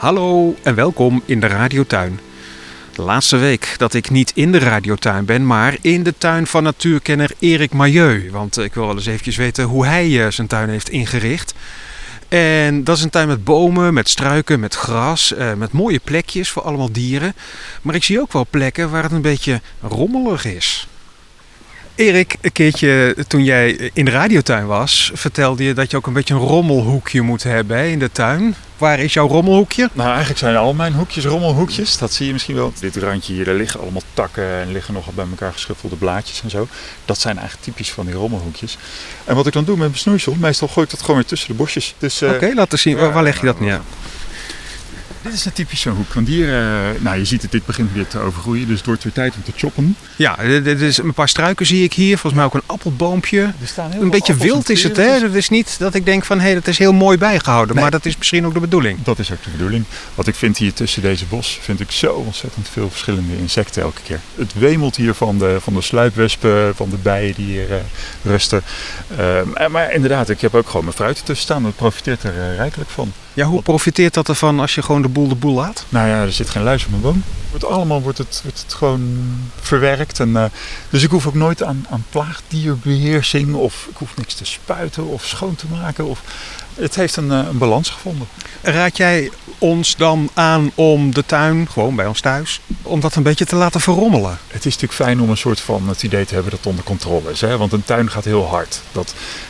Hallo en welkom in de Radiotuin. De laatste week dat ik niet in de Radiotuin ben, maar in de tuin van natuurkenner Erik Majeu. Want ik wil wel eens eventjes weten hoe hij zijn tuin heeft ingericht. En dat is een tuin met bomen, met struiken, met gras, met mooie plekjes voor allemaal dieren. Maar ik zie ook wel plekken waar het een beetje rommelig is. Erik, een keertje toen jij in de Radiotuin was, vertelde je dat je ook een beetje een rommelhoekje moet hebben in de tuin. Waar is jouw rommelhoekje? Nou, eigenlijk zijn al mijn hoekjes rommelhoekjes. Dat zie je misschien wel. Dit randje hier, daar liggen allemaal takken en liggen nogal bij elkaar geschuffelde blaadjes en zo. Dat zijn eigenlijk typisch van die rommelhoekjes. En wat ik dan doe met mijn snoeisel, meestal gooi ik dat gewoon weer tussen de bosjes. Dus, Oké, laten zien. Waar leg je dat neer? Dit is een typisch zo'n hoek, want hier, je ziet het, dit begint weer te overgroeien, dus het wordt weer tijd om te choppen. Ja, dit is een paar struiken zie ik hier, volgens mij ook een appelboompje. Er staan heel een beetje wild is het, hè? Het is niet dat ik denk van, dat is heel mooi bijgehouden, nee. Maar dat is misschien ook de bedoeling. Dat is ook de bedoeling. Wat ik vind hier tussen deze bos, vind ik zo ontzettend veel verschillende insecten elke keer. Het wemelt hier van de sluipwespen, van de bijen die hier rusten. Maar inderdaad, ik heb ook gewoon mijn fruit ertussen staan, dat profiteert er rijkelijk van. Ja, hoe profiteert dat ervan als je gewoon de boel laat? Nou ja, er zit geen luis op mijn boom. Wordt het gewoon verwerkt. En, dus ik hoef ook nooit aan plaagdierbeheersing of ik hoef niks te spuiten of schoon te maken. Het heeft een balans gevonden. Raad jij ons dan aan om de tuin, gewoon bij ons thuis, om dat een beetje te laten verrommelen? Het is natuurlijk fijn om een soort van het idee te hebben dat het onder controle is. Hè? Want een tuin gaat heel hard.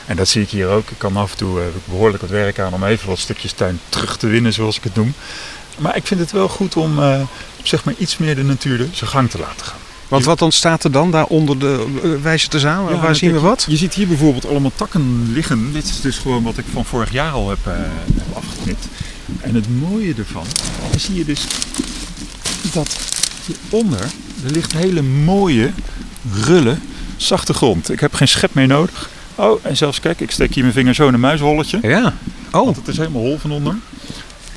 En dat zie ik hier ook. Ik kan af en toe heb ik behoorlijk wat werk aan om even wat stukjes tuin terug te winnen zoals ik het noem. Maar ik vind het wel goed om iets meer de natuur zijn gang te laten gaan. Want wat ontstaat er dan daar onder de wijze te samen? Ja, waar zien we wat? Je ziet hier bijvoorbeeld allemaal takken liggen. Dit is dus gewoon wat ik van vorig jaar al heb afgeknipt. En het mooie ervan, dan zie je dus dat hieronder, er ligt hele mooie, rulle, zachte grond. Ik heb geen schep meer nodig. Oh, en zelfs kijk, ik steek hier mijn vinger zo in een muisholletje. Ja. Oh. Want het is helemaal hol van onder.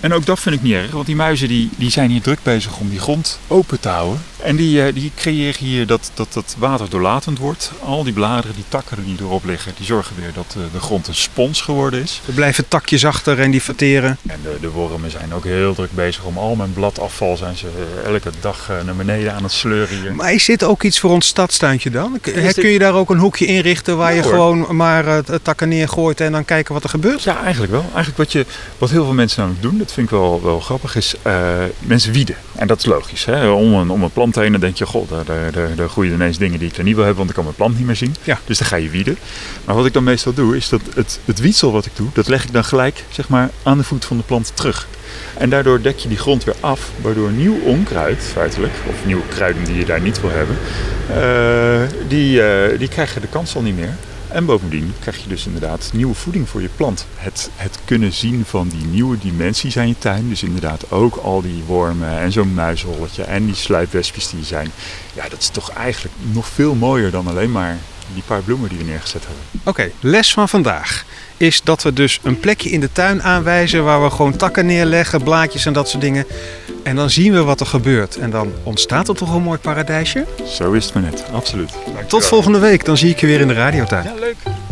En ook dat vind ik niet erg, want die muizen die zijn hier druk bezig om die grond open te houden. En die creëren hier dat water doorlatend wordt. Al die bladeren, die takken die erop liggen, die zorgen weer dat de grond een spons geworden is. Er blijven takjes achter en die verteren. En de wormen zijn ook heel druk bezig om al mijn bladafval. Zijn ze elke dag naar beneden aan het sleuren hier. Maar is dit ook iets voor ons stadstuintje dan? Kun je daar ook een hoekje inrichten waar gewoon maar takken neergooit en dan kijken wat er gebeurt? Ja, eigenlijk wel. Eigenlijk wat heel veel mensen namelijk doen, dat vind ik wel grappig, is mensen wieden. En dat is logisch. Hè? Om een plant heen, dan denk je, goh, daar groeien ineens dingen die ik er niet wil hebben, want ik kan mijn plant niet meer zien. Ja. Dus dan ga je wieden. Maar wat ik dan meestal doe, is dat het wietsel wat ik doe, dat leg ik dan gelijk, zeg maar, aan de voet van de plant terug. En daardoor dek je die grond weer af, waardoor nieuw onkruid, feitelijk, of nieuwe kruiden die je daar niet wil hebben, die krijgen de kans al niet meer. En bovendien krijg je dus inderdaad nieuwe voeding voor je plant. Het kunnen zien van die nieuwe dimensies aan je tuin. Dus inderdaad ook al die wormen en zo'n muisholletje en die sluipwespjes die zijn. Ja, dat is toch eigenlijk nog veel mooier dan alleen maar die paar bloemen die we neergezet hebben. Oké, les van vandaag is dat we dus een plekje in de tuin aanwijzen waar we gewoon takken neerleggen, blaadjes en dat soort dingen. En dan zien we wat er gebeurt. En dan ontstaat er toch een mooi paradijsje? Zo is het maar net, absoluut. Dankjewel. Tot volgende week, dan zie ik je weer in de Radiotuin. Ja, leuk.